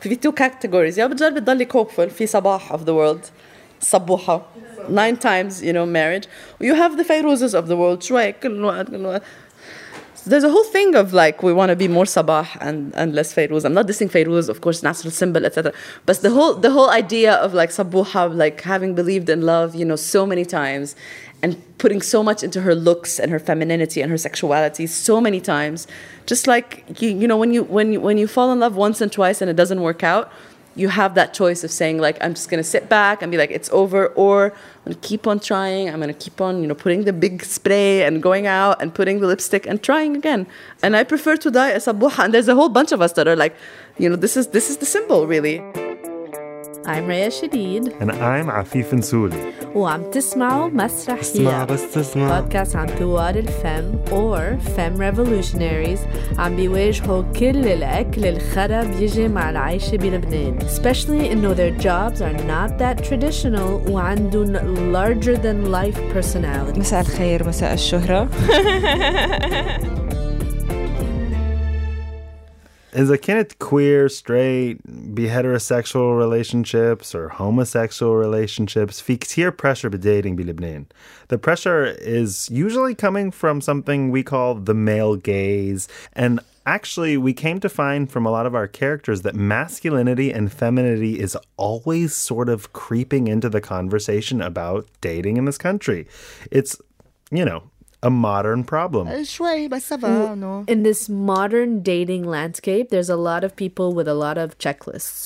في two categories. يا بتجربي تضلي hopeful في صباح of the world صبوحة 9 times you know marriage. You have the Fairuzes of the world شوي كل وقت. There's a whole thing of like we want to be more Sabah and less Fairuz. I'm not dissing Fairuz, of course, natural symbol, etc. But the whole idea of like Sabuha, like having believed in love, you know, so many times, and putting so much into her looks and her femininity and her sexuality, so many times. Just like you know, when you fall in love once and twice and it doesn't work out, you have that choice of saying like I'm just gonna sit back and be like it's over, or I'm gonna keep on trying. I'm gonna keep on, you know, putting the big spray and going out and putting the lipstick and trying again. And I prefer to die as a buha. And there's a whole bunch of us that are like, you know, this is the symbol really. I'm Raya Shadid. And I'm Afif Nsouli. وعم تسمعوا مسرحية. اسمع. Podcast عن ثوار الفم or fem revolutionaries عم بيواجهوا كل الأكل الخرب يجي مع العيشة بلبنان. Especially إنه their jobs are not that traditional وعندهم larger than life personality. مساء الخير مساء الشهرة. إذا كانت queer, straight, be heterosexual relationships or homosexual relationships, في كتير pressure بالdating بلبنان. The pressure is usually coming from something we call the male gaze. And actually, we came to find from a lot of our characters that masculinity and femininity is always sort of creeping into the conversation about dating in this country. It's, you know, a modern problem. In this modern dating landscape, there's a lot of people with a lot of checklists.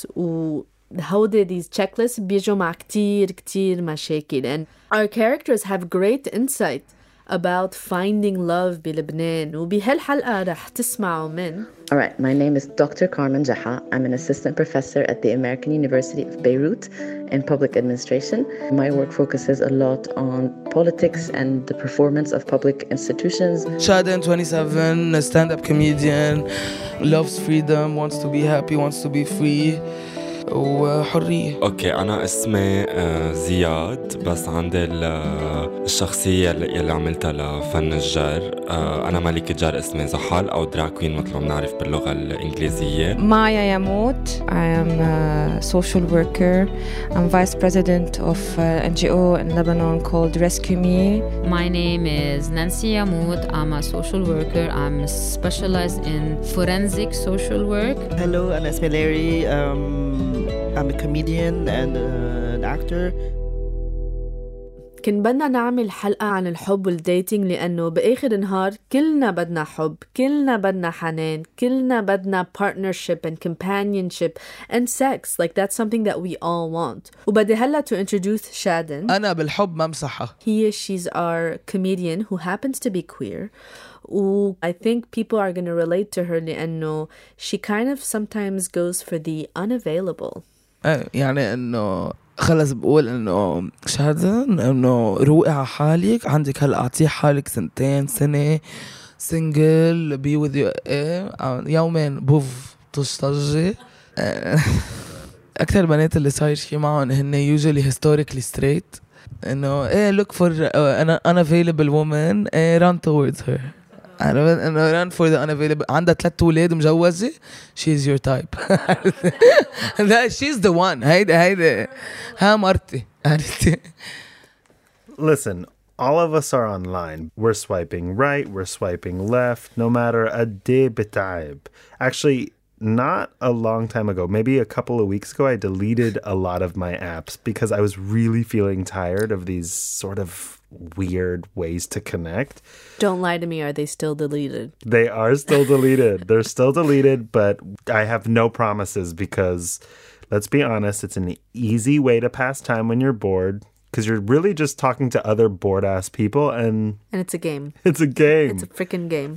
How do these checklists بيجوا مع كتير مشاكل. And our characters have great insight about finding love بلبنان. وبهالحلقة رح تسمعوا من... All right, my name is Dr. Carmen Jeha. I'm an assistant professor at the American University of Beirut in public administration. My work focuses a lot on politics and the performance of public institutions. Chaden, 27, a stand-up comedian, loves freedom, wants to be happy, wants to be free. وحرية. أوكي أنا اسمي زياد بس عندي الشخصية اللي عملتها لفن الجر. أنا ملكة جر اسمي زحال أو دراكوين مثل ما بنعرف باللغة الإنجليزية. مايا يموت. I am a social worker. I'm vice president of an NGO in Lebanon called Rescue Me. My name is Nancy Yamout. I'm a social worker. I'm specialized in forensic social work. Hello, أنا اسمي Larry. I'm a comedian and an actor. كن بدنا نعمل حلقة عن الحب والديتينج لأنه بآخر النهار كلنا بدنا حب، كلنا بدنا حنان، كلنا بدنا partnership and companionship and sex. Like that's something that we all want. وبدي هلا to introduce Shaden. أنا بالحب ممسحة. She's our comedian who happens to be queer. I think people are going to relate to her لأنه she kind of sometimes goes for the unavailable. يعني إنه خلص بقول إنه شادن إنه روقي على حالك عندك هلأ أعطيه حالك سنة سنجل بي with you يومين بوف تشتجي. أكثر بنات اللي صاير شي معهم هن usually historically straight إنه look for an unavailable woman run towards her. أنا run for the unavailable. عندها 3 أولاد مجوزة. She's your type. She's the one. هيدا ها مرتي. Listen, all of us are online. We're swiping right. We're swiping left. No matter a day بتعب. Actually, not a long time ago, maybe a couple of weeks ago, I deleted a lot of my apps because I was really feeling tired of these sort of weird ways to connect. Don't lie to me. Are they still deleted? They are still deleted. They're still deleted, but I have no promises because, let's be honest, it's an easy way to pass time when you're bored because you're really just talking to other bored-ass people and it's a game. It's a game. It's a freaking game.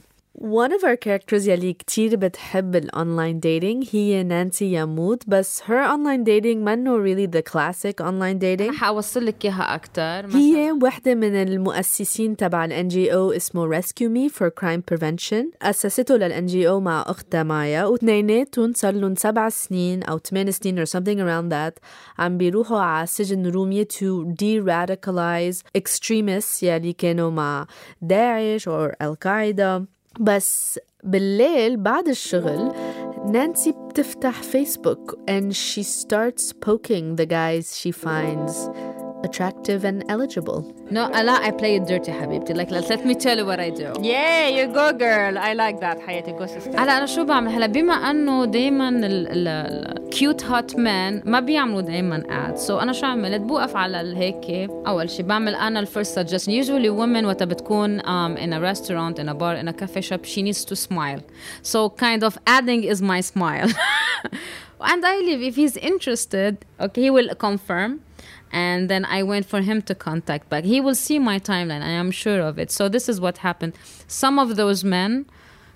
One of our characters يلي كتير بتحب الأونلاين ديتينج هي نانسي يموت بس her online dating منو really the classic online dating. حاوصل لك إياها أكتر. هي واحدة من المؤسسين تبع ال NGO اسمه Rescue Me for Crime Prevention. أسسته لل NGO مع أختها مايا واثنيناتهم صار لهم 7 سنين أو 8 سنين or something around that عم بيروحوا على سجن رومية to de-radicalize extremists يلي كانوا مع داعش or Al Qaeda. بس بالليل بعد الشغل نانسي بتفتح فيسبوك and she starts poking the guys she finds attractive and eligible. No, I play it dirty, حبيبتي. Like, let me tell you what I do. Yeah, you go, girl. I like that. حياتي go sister. أنا شو بعمل هلا بما إنه دائما ال cute hot men ما بيعملوا دائما ads. So أنا شو عملت بوقف على الهيك أول شيء بعمل أنا ال first suggestion. Usually women وقت بتكون in a restaurant, in a bar, in a cafe shop, she needs to smile. So kind of adding is my smile. And I leave if he's interested. Okay, he will confirm. And then I went for him to contact back. He will see my timeline. I am sure of it. So this is what happened. Some of those men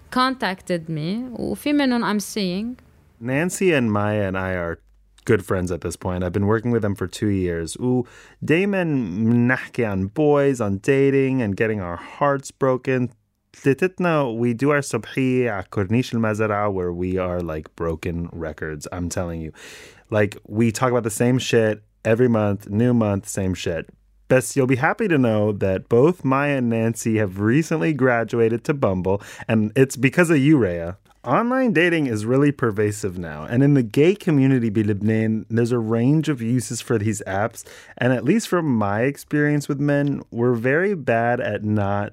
contacted me. وفي منهم I'm seeing. Nancy and Maya and I are good friends at this point. I've been working with them for 2 years. دايماً نحكي عن boys, on dating, and getting our hearts broken. We do our صبحية at Kornish al-Mazra'a where we are like broken records. I'm telling you. Like, we talk about the same shit. Every month, new month, same shit. Best, you'll be happy to know that both Maya and Nancy have recently graduated to Bumble, and it's because of you, Raya. Online dating is really pervasive now, and in the gay community in Lebanon, there's a range of uses for these apps, and at least from my experience with men, we're very bad at not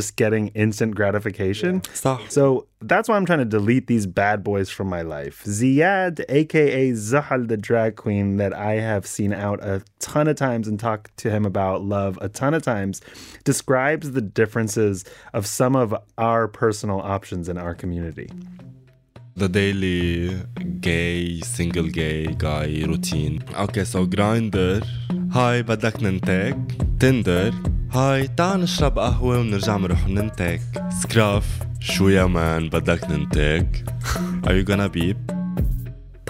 just getting instant gratification. Yeah. So that's why I'm trying to delete these bad boys from my life. Ziad, a.k.a. Zahal, the drag queen that I have seen out a ton of times and talked to him about love a ton of times, describes the differences of some of our personal options in our community. The daily gay, single gay guy routine. Okay, so Grindr. هاي بدك ننتك. Tinder. هاي تعال نشرب قهوة ونرجع نروح ننتك. Scruff. شو يا مان بدك ننتك. Are you gonna beep?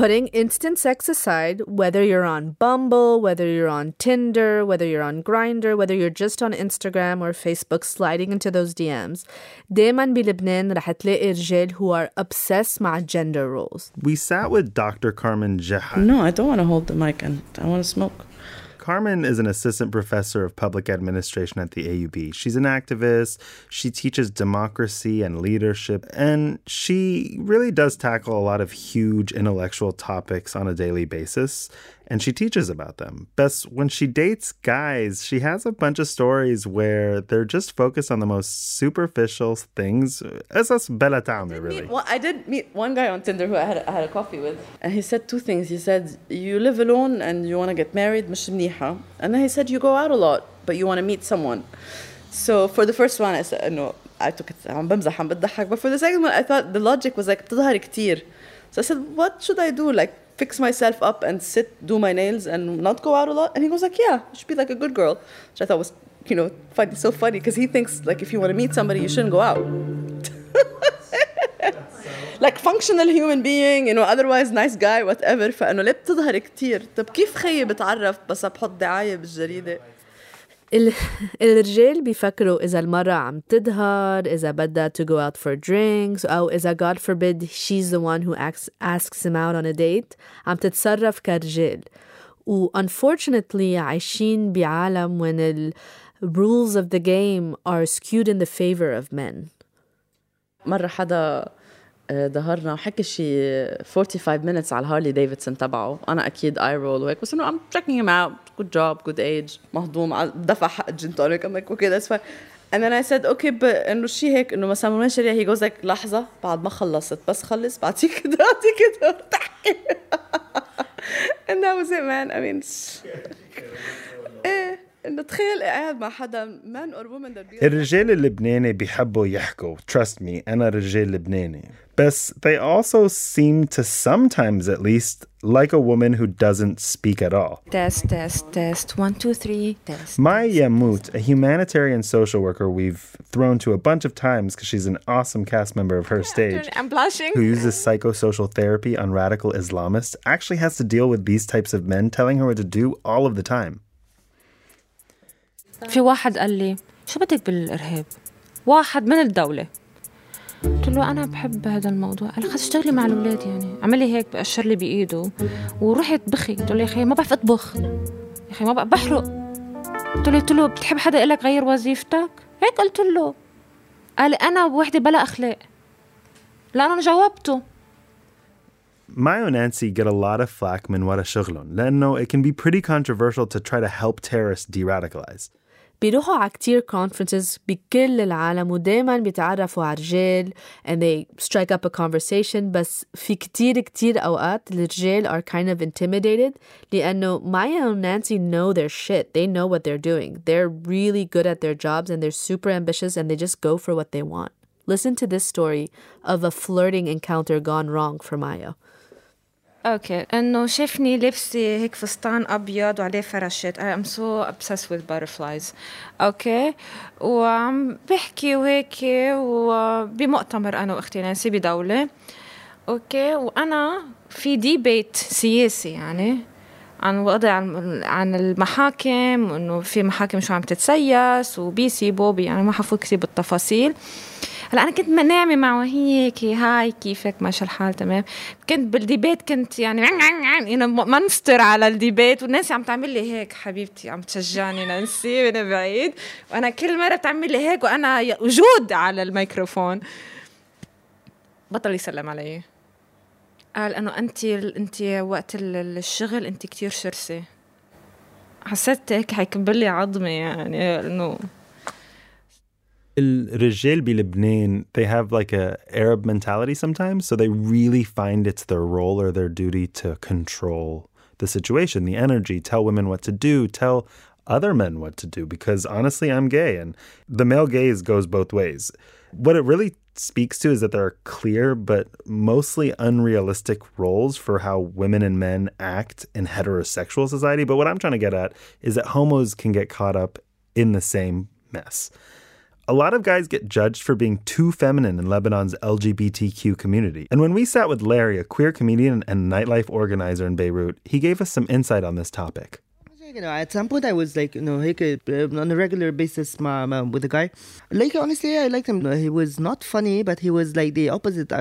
Putting instant sex aside, whether you're on Bumble, whether you're on Tinder, whether you're on Grindr, whether you're just on Instagram or Facebook sliding into those DMs, دايماً بلبنان رح تلاقي رجال who are obsessed مع gender roles. We sat with Dr. Carmen Jeha. No, I don't want to hold the mic and I want to smoke. Carmen is an assistant professor of public administration at the AUB. She's an activist. She teaches democracy and leadership. And she really does tackle a lot of huge intellectual topics on a daily basis. And she teaches about them. Best, when she dates guys, she has a bunch of stories where they're just focused on the most superficial things. Really. Well, I did meet one guy on Tinder who I had a coffee with. And he said two things. He said, you live alone and you want to get married. And then he said, you go out a lot, but you want to meet someone. So for the first one, I said, no, I took it. But for the second one, I thought the logic was like, so I said, what should I do? Like, fix myself up and sit, do my nails and not go out a lot? And he goes like, yeah, you should be like a good girl. Which I thought was, you know, funny, so funny because he thinks like if you want to meet somebody, you shouldn't go out. Like functional human being, you know, otherwise nice guy, whatever. فأنه ليه بتظهر كتير؟ طب كيف خيي بتعرف بس بحط دعاية بالجريدة؟ الرجال بيفكروا إذا المرة عم تظهر, إذا بدها to go out for drinks, أو إذا God forbid she's the one who asks him out on a date, عم تتصرف كرجال. و unfortunately عايشين بعالم when the rules of the game are skewed in the favor of men. مرة حدا ظهرنا وحكي شي 45 minutes على الهارلي ديفيدسون تبعه, أنا أكيد I roll وهيك, بس إنه I'm checking him out, good job, good age, مهضوم دفع حق gin tonic. I'm like okay that's fine. And then I said okay, but إنه شي هيك إنه مثلا ما شريها. He goes like لحظة, بعد ما خلصت بس خلص بعطيك بعطيك تحكي. And that was it, man. I mean نتخيل قاعد مع حدا man or woman that be. الرجال اللبناني بيحبوا يحكوا, trust me, أنا رجال لبناني. But they also seem to sometimes at least like a woman who doesn't speak at all. Test, test, test, 1, 2, 3, test. Maya Yamout, a humanitarian social worker we've thrown to a bunch of times because she's an awesome cast member of her stage. I'm blushing. Who uses psychosocial therapy on radical Islamists, actually has to deal with these types of men telling her what to do all of the time. في واحد قال لي شو بدك بالإرهاب؟ واحد من الدولة. قلت له أنا بحب هذا الموضوع. قال خلص اشتغلي مع الأولاد, يعني عملي هيك بأشر لي بإيده ورحت بخي. قلت له يا أخي ما بعرف أطبخ, يا أخي ما بعرف بحرق. قلت له بتحب حدا يقول لك غير وظيفتك هيك؟ قلت له. قال أنا وحدي بلا أخلاق. لأنه أنا جاوبته. Maya and Nancy get a lot of flack من ورا شغلهم لأنه it can be pretty controversial to try to help terrorists de-radicalize. بيروحوا على كتير conferences بكل العالم ودايماً بيتعرفوا على رجال and they strike up a conversation, بس في كتير أوقات الرجال are kind of intimidated لأنه Maya and Nancy know their shit. They know what they're doing. They're really good at their jobs and they're super ambitious and they just go for what they want. Listen to this story of a flirting encounter gone wrong for Maya. Okay, إنه شافني لابسة هيك فستان أبيض وعليه فراشات. I'm so obsessed with butterflies. Okay, وعم بحكي وهيك وبمؤتمر أنا وأختي نانسي بدولة. Okay, وأنا في ديبيت سياسي يعني عن وضع عن المحاكم وإنه في محاكم شو عم تتسيس وبيسي بوبي يعني ما حفوظ كتير بالتفاصيل. هلا أنا كنت ناعمة معه هيك هاي كيفك ماشي الحال تمام. كنت بالديبيت كنت يعني منستر على الديبيت والناس عم تعمل لي هيك حبيبتي عم تشجعني نانسي من بعيد وأنا كل مرة بتعمل لي هيك وأنا وجود على الميكروفون. بطل يسلم علي قال إنه أنت وقت الشغل أنت كتير شرسة. حسيت هيك حيكبل لي عظمي يعني إنه الرجال بلبنان they have like a Arab mentality sometimes, so they really find it's their role or their duty to control the situation, the energy, tell women what to do, tell other men what to do, because honestly I'm gay and the male gaze goes both ways. What it really speaks to is that there are clear but mostly unrealistic roles for how women and men act in heterosexual society, but what I'm trying to get at is that homos can get caught up in the same mess. A lot of guys get judged for being too feminine in Lebanon's LGBTQ community. And when we sat with Larry, a queer comedian and nightlife organizer in Beirut, he gave us some insight on this topic. You know, at some point I was like, you know, on a regular basis with a guy. Like, honestly, I liked him. He was not funny, but he was like the opposite.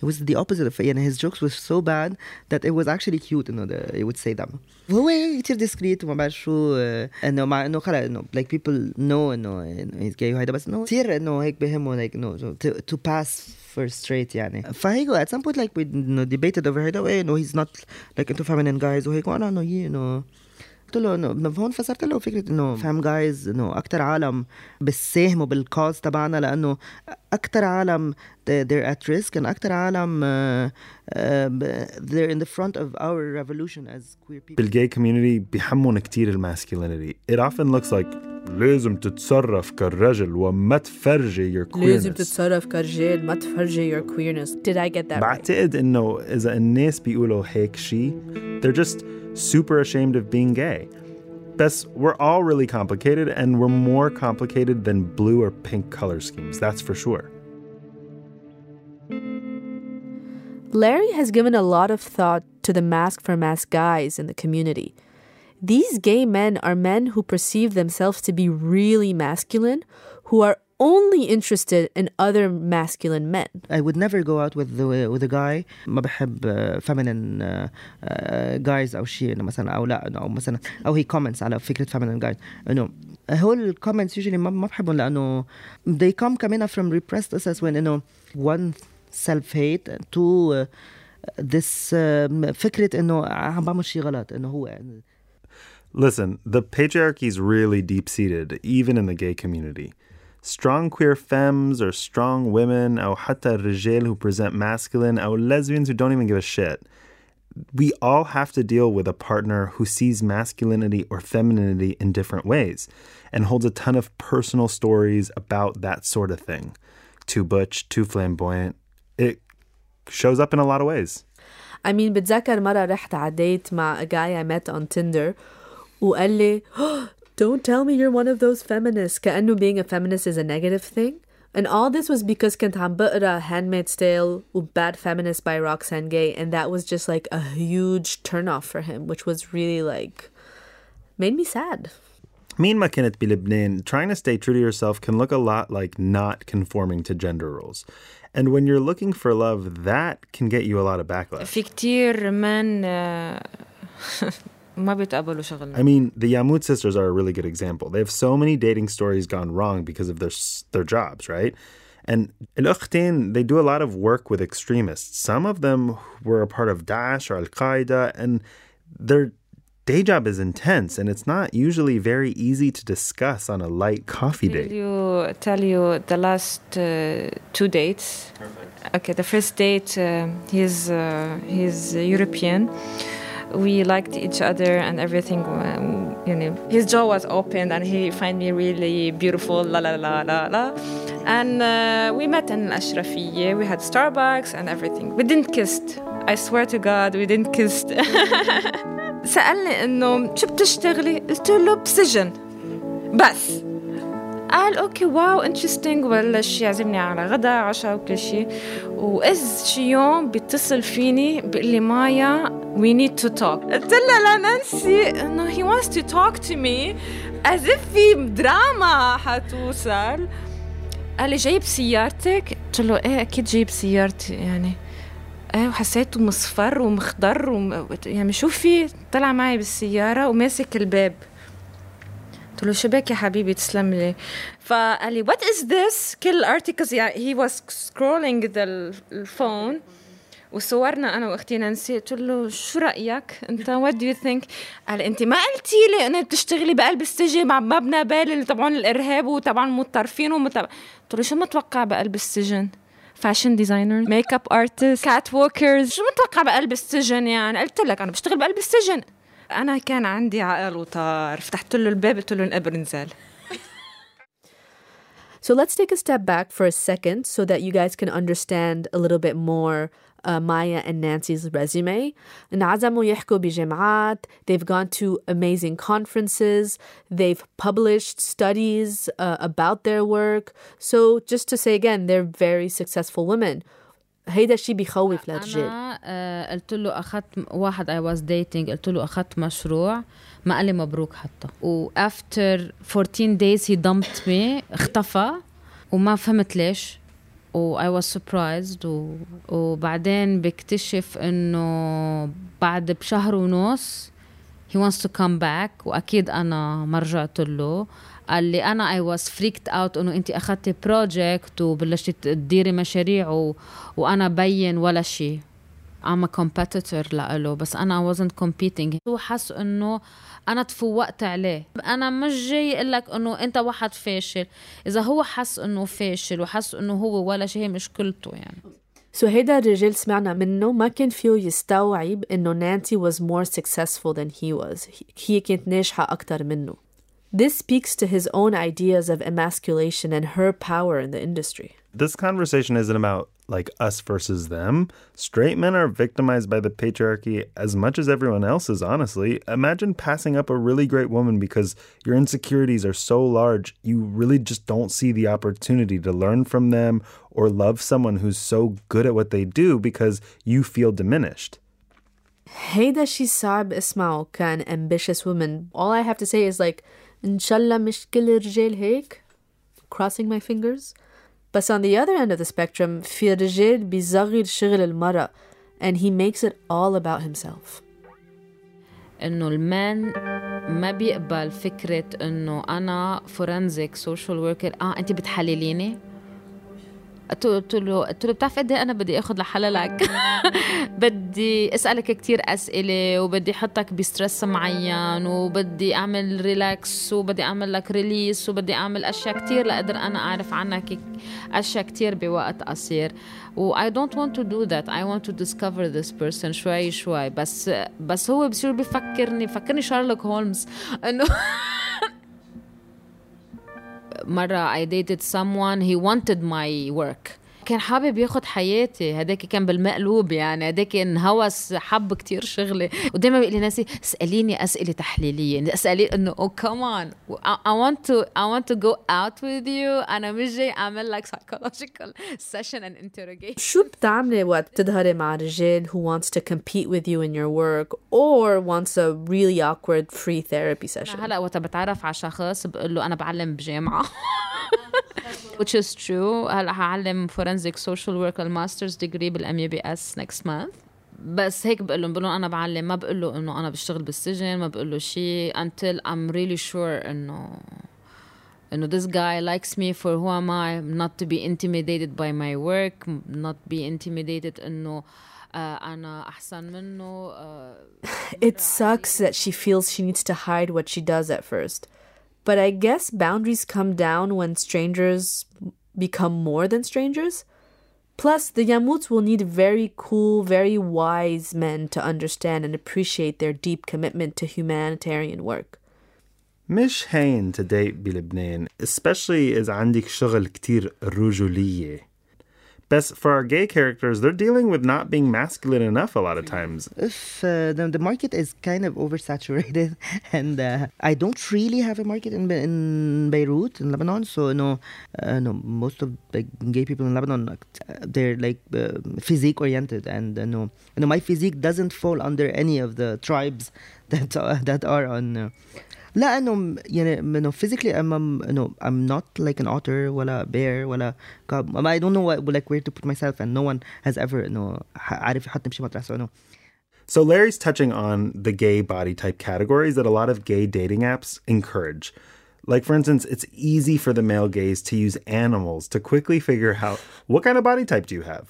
He was the opposite of, and his jokes were so bad that it was actually cute, you know, he would say them. هو كتير discreet وما بعرف شو إنه مع إنه خلا إنه like people know إنه he's gay وهيدا بس إنه كتير إنه هيك بهمه like no to pass for straight يعني. فهيك at some point like we debated over هيدا وإيه no he's not like into feminine guys وهيك وأنا إنه you know هون فسرت له فكرة إنه فهم جايز إنه أكتر عالم بيساهموا بالكاز تبعنا لأنه أكتر عالم they're at risk and أكتر عالم they're in the front of our revolution as queer people. بالجاي community بيحمون كتير الماسكولينيتي. It often looks like لازم تتصرف كالرجل وما تفرجي your queerness. لازم تتصرف كرجل ما تفرجي your queerness. Did I get that right? بعتقد إنه إذا الناس بيقولوا هيك شيء they're just super ashamed of being gay. Bess, we're all really complicated and we're more complicated than blue or pink color schemes, that's for sure. Larry has given a lot of thought to the mask for mask guys in the community. These gay men are men who perceive themselves to be really masculine, who are only interested in other masculine men. I would never go out with a guy. ما بحب feminine guys أو شيء مثلا أو لا أو مثلا أو he comments على فكرة feminine guys. No, whole comments usually ما بحبهم لأنه they come coming from repressed assets when you know one self hate two this فكرة إنه عم بعمل شيء غلط إنه هو. Listen, the patriarchy is really deep seated even in the gay community. Strong queer femmes or strong women أو حتى الرجال who present masculine أو lesbians who don't even give a shit. We all have to deal with a partner who sees masculinity or femininity in different ways and holds a ton of personal stories about that sort of thing. Too butch, too flamboyant. It shows up in a lot of ways. I mean, بتذكر مرة رحت عديت مع a guy I met on Tinder وقال لي Don't tell me you're one of those feminists. كأنه being a feminist is a negative thing. And all this was because كنت عم بقرأ Handmaid's Tale و Bad Feminist by Roxane Gay. And that was just like a huge turnoff for him, which was really like, made me sad. مين ما كانت بلبنان, trying to stay true to yourself can look a lot like not conforming to gender roles. And when you're looking for love, that can get you a lot of backlash. في كتير من... ما بيتقبلوا شغلنا. I mean, the Yamout sisters are a really good example. They have so many dating stories gone wrong because of their jobs, right? And Al-Ukhtain, they do a lot of work with extremists. Some of them were a part of Daesh or Al Qaeda, and their day job is intense, and it's not usually very easy to discuss on a light coffee date. I'll tell you the last two dates. Perfect. Okay, the first date, he's European. We liked each other and everything, you know. His jaw was open and he found me really beautiful, la la la la la. And we met in Ashrafiye, we had Starbucks and everything. We didn't kiss. I swear to God, we didn't kiss. سألني إنه شو بتشتغلي؟ قلت له بسجن. بس. قال أوكي واو interesting ولا شي عزمني على غدا عشاء وكل شي. وإز شي يوم بيتصل فيني بيقول لي مايا we need to talk. قلت له لا نانسي إنه he wants to talk to me as if في دراما حتوصل. قال لي جايب سيارتك؟ قلت له إيه أكيد جايب سيارتي يعني. ايه وحسيته مصفر ومخضر يعني شوفي طلع معي بالسياره وماسك الباب. قلت له شباك يا حبيبي تسلم لي. فقال لي what is this كل articles he was scrolling the phone وصورنا انا واختي نانسي. قلت له شو رايك انت what do you think؟ قال انت ما قلتي لي انك بتشتغلي بقلب السجن مع مبنى بال تبعون الارهاب وتبعون المتطرفين ومتابع. قلت له شو متوقع بقلب السجن؟ فاشن ديزاينر، ميك اب ارتست، كات ووكرز. شو متوقع بقلب السجن يعني؟ قلت لك انا بشتغل بقلب السجن. انا كان عندي عقل وطار. فتحت له الباب قلت له القبر نزل. So let's take a step back for a second so that you guys can understand a little bit more Maya and Nancy's resume. انعزموا يحكوا بجامعات. They've gone to amazing conferences. They've published studies about their work. So just to say again, they're very successful women. هيدا الشيء بيخوف للرجال. أنا قلت له أخذت واحد I was dating. قلت له أخذت مشروع ما قال لي مبروك حتى. و after 14 days he dumped me. اختفى وما فهمت ليش. و I was surprised وبعدين بكتشف إنه بعد بشهر ونص he wants to come back وأكيد أنا ما رجعت له. قال لي أنا I was freaked out إنه أنت أخذتي project وبلشتي تديري مشاريع وأنا بين ولا شيء. I'm a competitor لإله بس أنا wasn't competing. هو حس إنه أنا تفوقت عليه. أنا مش جاي أقولك إنه أنت واحد فاشل. إذا هو حس إنه فاشل وحس إنه هو ولا شيء مشكلته يعني. So هيدا الرجل سمعنا منه ما كان فيه يستوعب إنه نانسي was more successful than he was. هي كانت ناجحة أكتر منه. This speaks to his own ideas of emasculation and her power in the industry. This conversation isn't about like us versus them. Straight men are victimized by the patriarchy as much as everyone else is, honestly. Imagine passing up a really great woman because your insecurities are so large, you really just don't see the opportunity to learn from them or love someone who's so good at what they do because you feel diminished. هيدا الشي صعب اسمعه كان ambitious women. All I have to say is like, إنشالله مش كل الرجال هيك. Crossing my fingers. But on the other end of the spectrum, في رجال بيصغر شغل المرأة and he makes it all about himself. إنه المان ما بيقبل فكرة إنه أنا forensic social worker. أنت بتحلليني؟ قلت له بتعرف قد ايه انا بدي اخذ لحللك بدي اسالك كتير اسئله وبدي احطك بستريس معين وبدي اعمل ريلاكس وبدي اعمل لك ريليس وبدي اعمل اشياء كتير لاقدر انا اعرف عنك اشياء كتير بوقت قصير. و I don't want to do that. I want to discover this person شوي شوي. بس هو بصير بفكرني شارلوك هولمز انه مرة I dated someone he wanted my work. كان حابب ياخد حياتي. هداك كان بالمقلوب يعني. هداك انهوس حب كتير شغلي ودايما بيقلي ناسي اسأليني أسئلة تحليلية. اسألي انه oh come on I want to go out with you. أنا مش جاي أعمل لك psychological session and interrogation. شو بتعملي وقت بتظهري مع رجال who wants to compete with you in your work or wants a really awkward free therapy session؟ هلا وقت بتعرف على شخص بقوله أنا بعلم بجامعة which is true. هلا هعلم forensic social work الماسترز ديجري بالMUBS next month. بس هيك بقول لهم أنا بعلم. ما بقول له إنه أنا بشتغل بالسجن. ما بقول له شيء until I'm really sure إنه انه this guy likes me for who am I, not to be intimidated by my work, not be intimidated انه أنا أحسن منه. It sucks that she feels she needs to hide what she does at first. But I guess boundaries come down when strangers become more than strangers. Plus, the Yamouts will need very cool, very wise men to understand and appreciate their deep commitment to humanitarian work. مش هين to date بلبنان, especially إذا عندك شغل كتير رجولية. But for our gay characters, they're dealing with not being masculine enough a lot of times. The market is kind of oversaturated, and I don't really have a market in Beirut, in Lebanon. So no, most of the gay people in Lebanon, they're like physique oriented, and no, my physique doesn't fall under any of the tribes that are on. لا أنه يعني physically I'm not like an otter ولا bear ولا cub. I don't know where to put myself, and no one has ever عارف يحطني بشي مطرح. So Larry's touching on the gay body type categories that a lot of gay dating apps encourage. Like, for instance, it's easy for the male gays to use animals to quickly figure out what kind of body type do you have.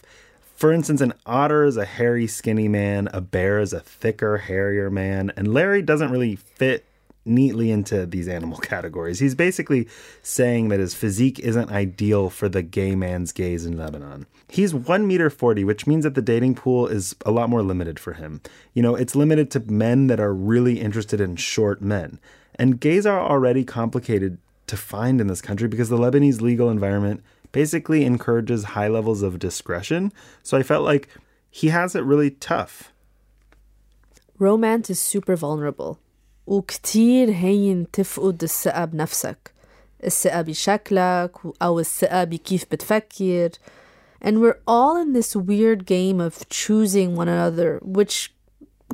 For instance, an otter is a hairy, skinny man, a bear is a thicker, hairier man, and Larry doesn't really fit neatly into these animal categories. He's basically saying that his physique isn't ideal for the gay man's gaze in Lebanon. He's 1.40 meters, which means that the dating pool is a lot more limited for him. It's limited to men that are really interested in short men. And gays are already complicated to find in this country because the Lebanese legal environment basically encourages high levels of discretion. So I felt like he has it really tough. Romance is super vulnerable. وكتير هين تفقد الثقة بنفسك, الثقة بشكلك أو الثقة بكيف بتفكر. And we're all in this weird game of choosing one another, which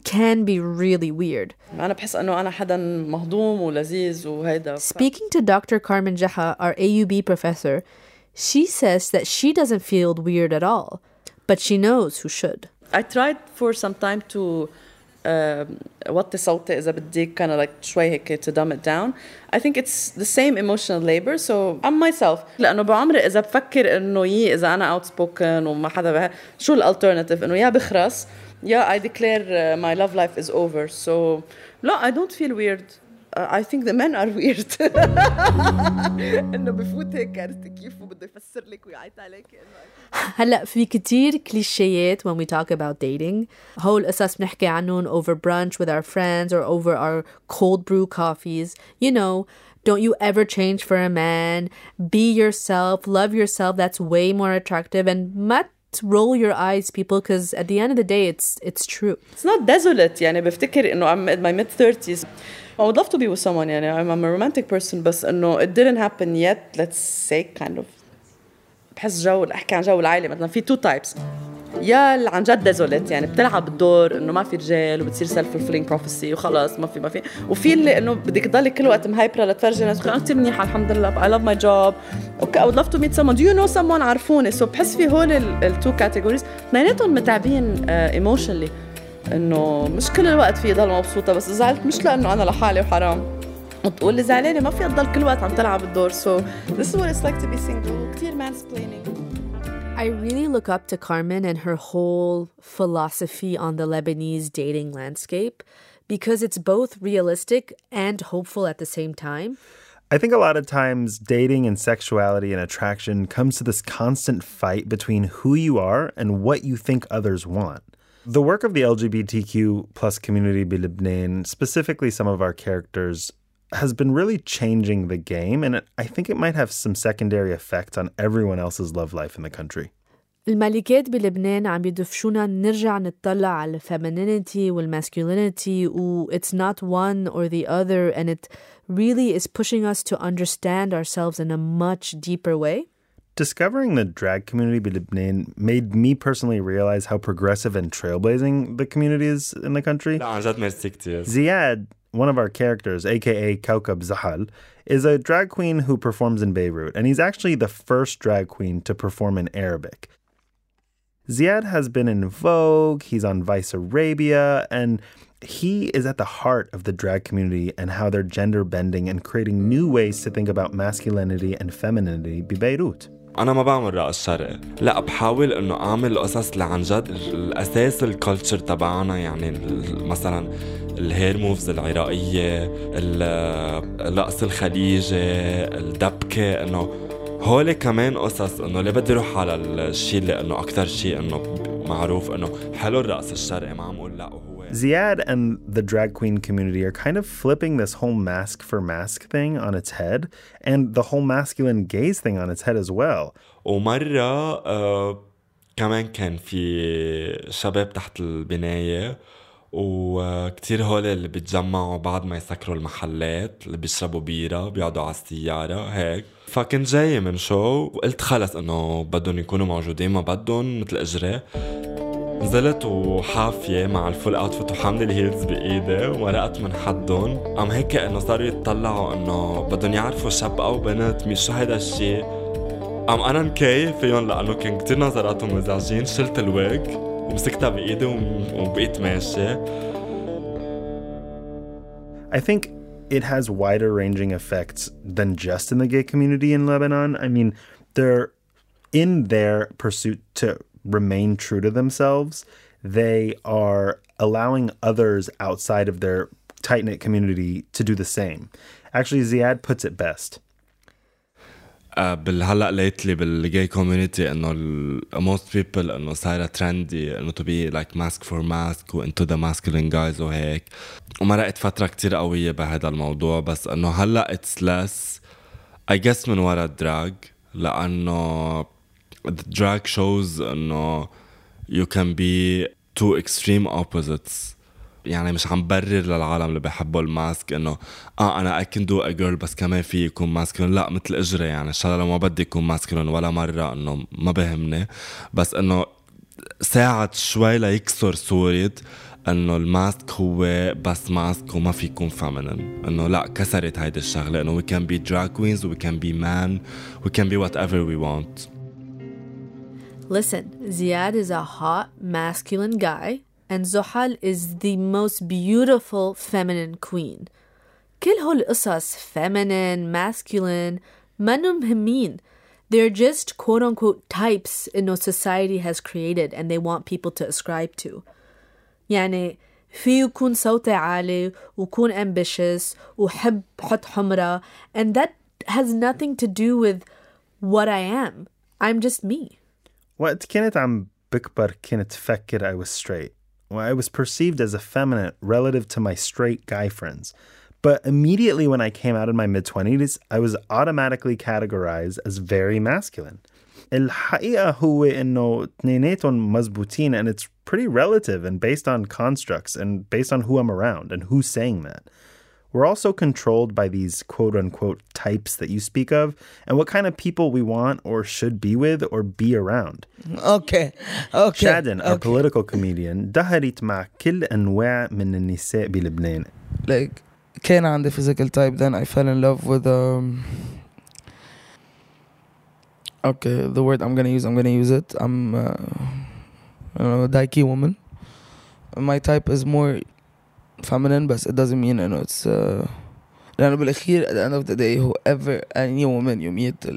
can be really weird. أنا بحس أنه أنا حدا مهضوم ولذيذ وهيدا. Speaking to Dr. Carmen Jeha, our AUB professor, she says that she doesn't feel weird at all, but she knows who should. I tried for some time to وطي صوتي إذا بديك, kind of like شوي هيك to dumb it down. I think it's the same emotional labor, so I'm myself. لأنه بعمري إذا بفكر إنه إذا أنا outspoken وما حدا بها, شو الalternative إنه يا بخرس يا I declare my love life is over. So no, I don't feel weird. I think the men are weird. إنه بفوت هيك عرفت كيف وبده يفسر لك ويعيط عليك. هلا في كتير كليشيات when we talk about dating. هول القصص بنحكي عنهم over brunch with our friends or over our cold brew coffees. Don't you ever change for a man. Be yourself. Love yourself. That's way more attractive. And much. Roll your eyes, people, because at the end of the day, it's true. It's not desolate. يعني بفتكر إنه I'm in my mid-30s. I would love to be with someone. يعني I'm a romantic person, but إنه it didn't happen yet. Let's say kind of. بحس جو أحكي عن جو العائلة مثلاً في two types. يا عن جد ديزولت يعني بتلعب الدور إنه ما في رجال وبتصير سيلف فولفيلينج بروفيسي وخلاص ما في وفي اللي إنه بدك تضلي كل وقت مهايبرة لتفرجي ناس أنا كتير منيحة الحمد لله I love my job I would love to meet someone do you know someone عارفوني so بحس في هول ال two categories معناتهم متعبين emotionally إنه مش كل الوقت في ضل مبسوطة بس زعلت مش لأنه أنا لحالي وحرام وتقول لي زعلانة ما في أضل كل وقت عم تلعب الدور so this is what it's like to be single كتير mansplaining. I really look up to Carmen and her whole philosophy on the Lebanese dating landscape because it's both realistic and hopeful at the same time. I think a lot of times dating and sexuality and attraction comes to this constant fight between who you are and what you think others want. The work of the LGBTQ plus community in Lebanon, specifically some of our characters, has been really changing the game, and I think it might have some secondary effects on everyone else's love life in the country. الملكات بلبنان عم يدفشونا نرجع نتطلع على femininity والmasculinity, it's not one or the other, and it really is pushing us to understand ourselves in a much deeper way. Discovering the drag community in Lebanon made me personally realize how progressive and trailblazing the community is in the country. Ziad, one of our characters, a.k.a. Kaukab Zahal, is a drag queen who performs in Beirut, and he's actually the first drag queen to perform in Arabic. Ziad has been in Vogue, he's on Vice Arabia, and he is at the heart of the drag community and how they're gender bending and creating new ways to think about masculinity and femininity ببيروت. أنا ما بعمل رقص شرقي، لا بحاول إنه أعمل قصص اللي عن جد الأساس الكلتشر تبعنا، يعني مثلا الهير موفز العراقية، الرقص الخليجي، الدبكة، إنه هول كمان قصص إنه ليه بدي روح على الشيء اللي إنه أكتر شيء إنه معروف إنه حلو الرقص الشرقي، ما عم أقول لا. Ziad and the drag queen community are kind of flipping this whole mask for mask thing on its head and the whole masculine gaze thing on its head as well. ومرة كمان كان في شباب تحت البناية وكتير هول اللي بيتجمعوا بعد ما يسكروا المحلات اللي بيشربوا بيرة بيقعدوا على السيارة هيك، فكنت جاي من شو وقلت خلص انه بدهم يكونوا موجودين ما بدهم مثل اجري. نزلت وحافية مع الفول اوتفيت وحاملة الهيلز بإيدي ورقت من حدهم، قام هيك انه صاروا يتطلعوا انه بدهم يعرفوا شب او بنت مش شو هيدا الشيء. قام انا مكيف فيهم لانه كان كتير نظراتهم مزعجين، شلت الويك ومسكتها بإيدي وبقيت ماشية. I think it has wider ranging effects than just in the gay community in Lebanon. I mean, they're in their pursuit to remain true to themselves, they are allowing others outside of their tight-knit community to do the same. Actually, Ziad puts it best. بالهلأ lately بالgay community إنه most people إنه صايرة trendy إنه to be like mask for mask و into the masculine guys وهيك. ومرقت فترة كتير قوية بهذا الموضوع، بس إنه هلأ it's less I guess من ورا الدراج، لأنه the drag shows إنه you can be two extreme opposites. يعني مش عم برر للعالم اللي بيحبوا الماسك إنه أنا I can do a girl بس كمان في يكون ماسكلون، لا مثل إجري يعني إن شاء الله ما بدي يكون ماسكلون ولا مرة، إنه ما بهمني، بس إنه ساعد شوي ليكسر صورة إنه الماسك هو بس ماسك وما في يكون feminine. إنه لا كسرت هيدا الشغلة إنه we can be drag queens, we can be man, we can be whatever we want. Listen, Ziad is a hot, masculine guy, and Zahal is the most beautiful feminine queen. كل هول قصص feminine, masculine, منهم مهمين. They're just quote-unquote types إنه society has created and they want people to ascribe to. يعني فيه يكون صوتي عالي وكون ambitious وحب حط حمرة, and that has nothing to do with what I am. I'm just me. وقت كنت عم بكبر كنت فكر I was straight. Well, I was perceived as effeminate relative to my straight guy friends. But immediately when I came out in my mid-20s, I was automatically categorized as very masculine. الحقيقة هو إنه اتنيناتهم مزبوطين, and it's pretty relative and based on constructs and based on who I'm around and who's saying that. We're also controlled by these quote-unquote types that you speak of and what kind of people we want or should be with or be around. Okay. Chaden, our political comedian, دهرت مع كل أنواع من النساء بلبنان. Like, كان عندي physical type, then I fell in love with... Okay, the word I'm going to use it. I'm a dyke woman. My type is more... feminine, but it doesn't mean it's لأنه بالأخير at the end of the day whoever any woman you meet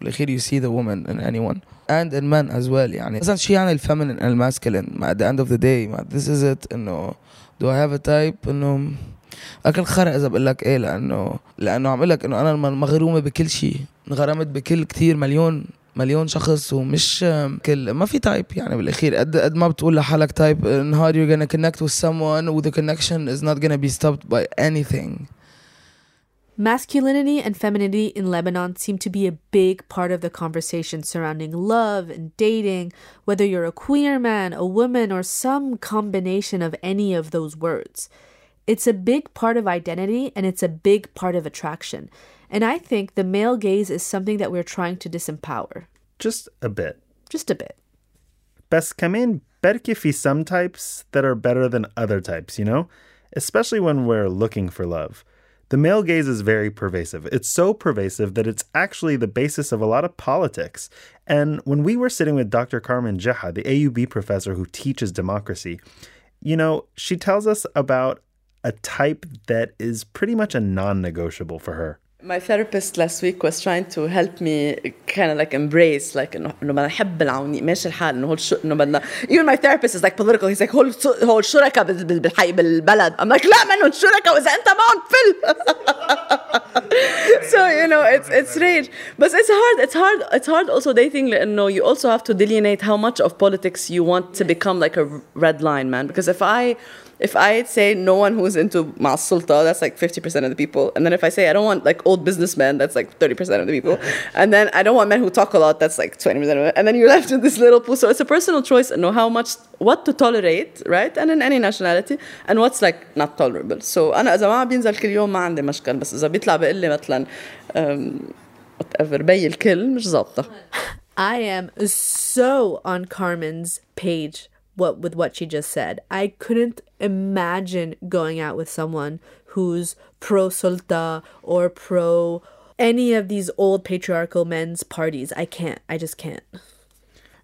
بالأخير you see the woman in anyone and in men as well. يعني مثلا شي يعني الفيمينين and masculine at the end of the day this is it. إنه do I have a type إنه أكل خرق إذا بقول لك إيه لأنه عم أقول لك إنه أنا مغرومة بكل شيء, انغرمت بكل كتير مليون شخص ومش كل ما في تايب. يعني بالأخير قد ما بتقول لحالك تايب نهار you're gonna connect with someone and the connection is not gonna be stopped by anything. Masculinity and femininity in Lebanon seem to be a big part of the conversation surrounding love and dating, whether you're a queer man, a woman, or some combination of any of those words. It's a big part of identity and it's a big part of attraction. And I think the male gaze is something that we're trying to disempower. Just a bit. بس كمان بركي في some types that are better than other types, you know? Especially when we're looking for love. The male gaze is very pervasive. It's so pervasive that it's actually the basis of a lot of politics. And when we were sitting with Dr. Carmen Jeha, the AUB professor who teaches democracy, you know, she tells us about a type that is pretty much a non-negotiable for her. My therapist last week was trying to help me kind of like embrace, like, إنه بدنا نحب العوني ماشي الحال إنه هول شو إنه بدنا. Even my therapist is like political. He's like هول شركة بالحي بالبلد. I'm like لا منو شركة وإذا أنت ما أنفل. So you know it's strange, but it's hard also dating لأنه you also have to delineate how much of politics you want to become like a red line man, because if I say no one who's into مع السلطة, that's like 50% of the people. And then if I say I don't want like old businessmen, that's like 30% of the people. And then I don't want men who talk a lot, that's like 20% of it. And then you're left with this little pool. So it's a personal choice and know how much, what to tolerate, right? And in any nationality. And what's like not tolerable. So أنا إذا ما عم بينزل كل يوم ما عندي مشكل. بس إذا بيطلع بيقول لي مثلا whatever بي الكل مش ظابطة. I am so on Carmen's page. With what she just said. I couldn't imagine going out with someone who's pro-Sulta or pro any of these old patriarchal men's parties. I can't. I just can't.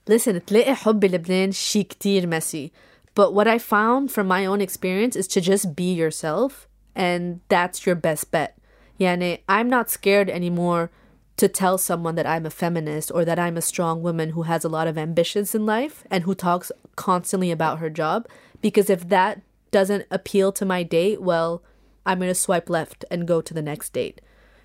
Listen, تلاقي حب لبنان شي كتير messy. But what I found from my own experience is to just be yourself, and that's your best bet. يعني, I'm not scared anymore to tell someone that I'm a feminist or that I'm a strong woman who has a lot of ambitions in life and who talks constantly about her job. Because if that doesn't appeal to my date, well, I'm going to swipe left and go to the next date.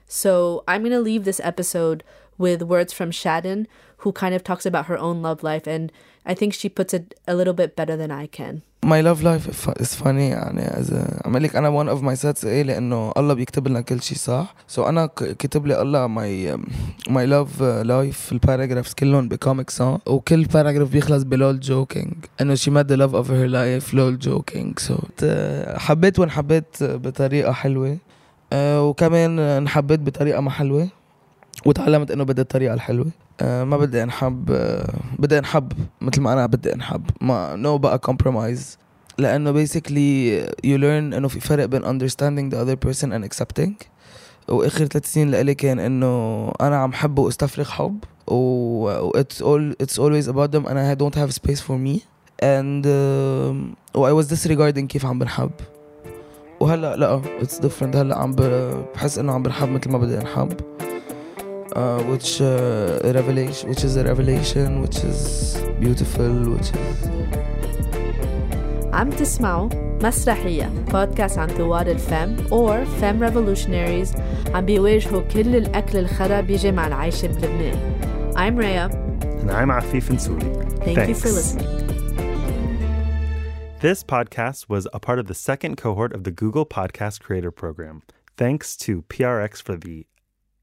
So I'm going to leave this episode with words from Chaden, who kind of talks about her own love life. And I think she puts it a little bit better than I can. My love life is funny. يعني as عملك أنا one of my sets إيه لأنه الله بيكتب لنا كل شيء صح. So أنا كتب لي الله my love life الباراجرافز كلهم بcomic song وكل باراجراف بيخلص بلول joking. إنه she made the love of her life lol joking. So حبيت وانحبيت بطريقة حلوة وكمان انحبيت بطريقة ما حلوة وتعلمت إنه بدي الطريقة الحلوة. ما بدي انحب بدي انحب مثل ما انا بدي انحب ما نو بقى compromise لانه basically you learn انه في فرق بين understanding the other person and accepting. واخر 3 سنين لإلي كان انه انا عم حبه واستفرغ حب و it's always about them and I don't have space for me and I was disregarding كيف عم بنحب. وهلا لا it's different. هلا عم بحس انه عم بنحب مثل ما بدي انحب. Which is a revelation, which is beautiful, which is... عم تسمعوا مسرحية بودكاست عن ثوار الفم or fem revolutionaries عم بيواجهوا كل الأكل الخرا بيجي مع العيش بلبنان. I'm Raya. And I'm Afif Nsouli. Thanks you for listening. This podcast was a part of the second cohort of the Google Podcast Creator Program. Thanks to PRX for the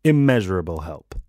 immeasurable help.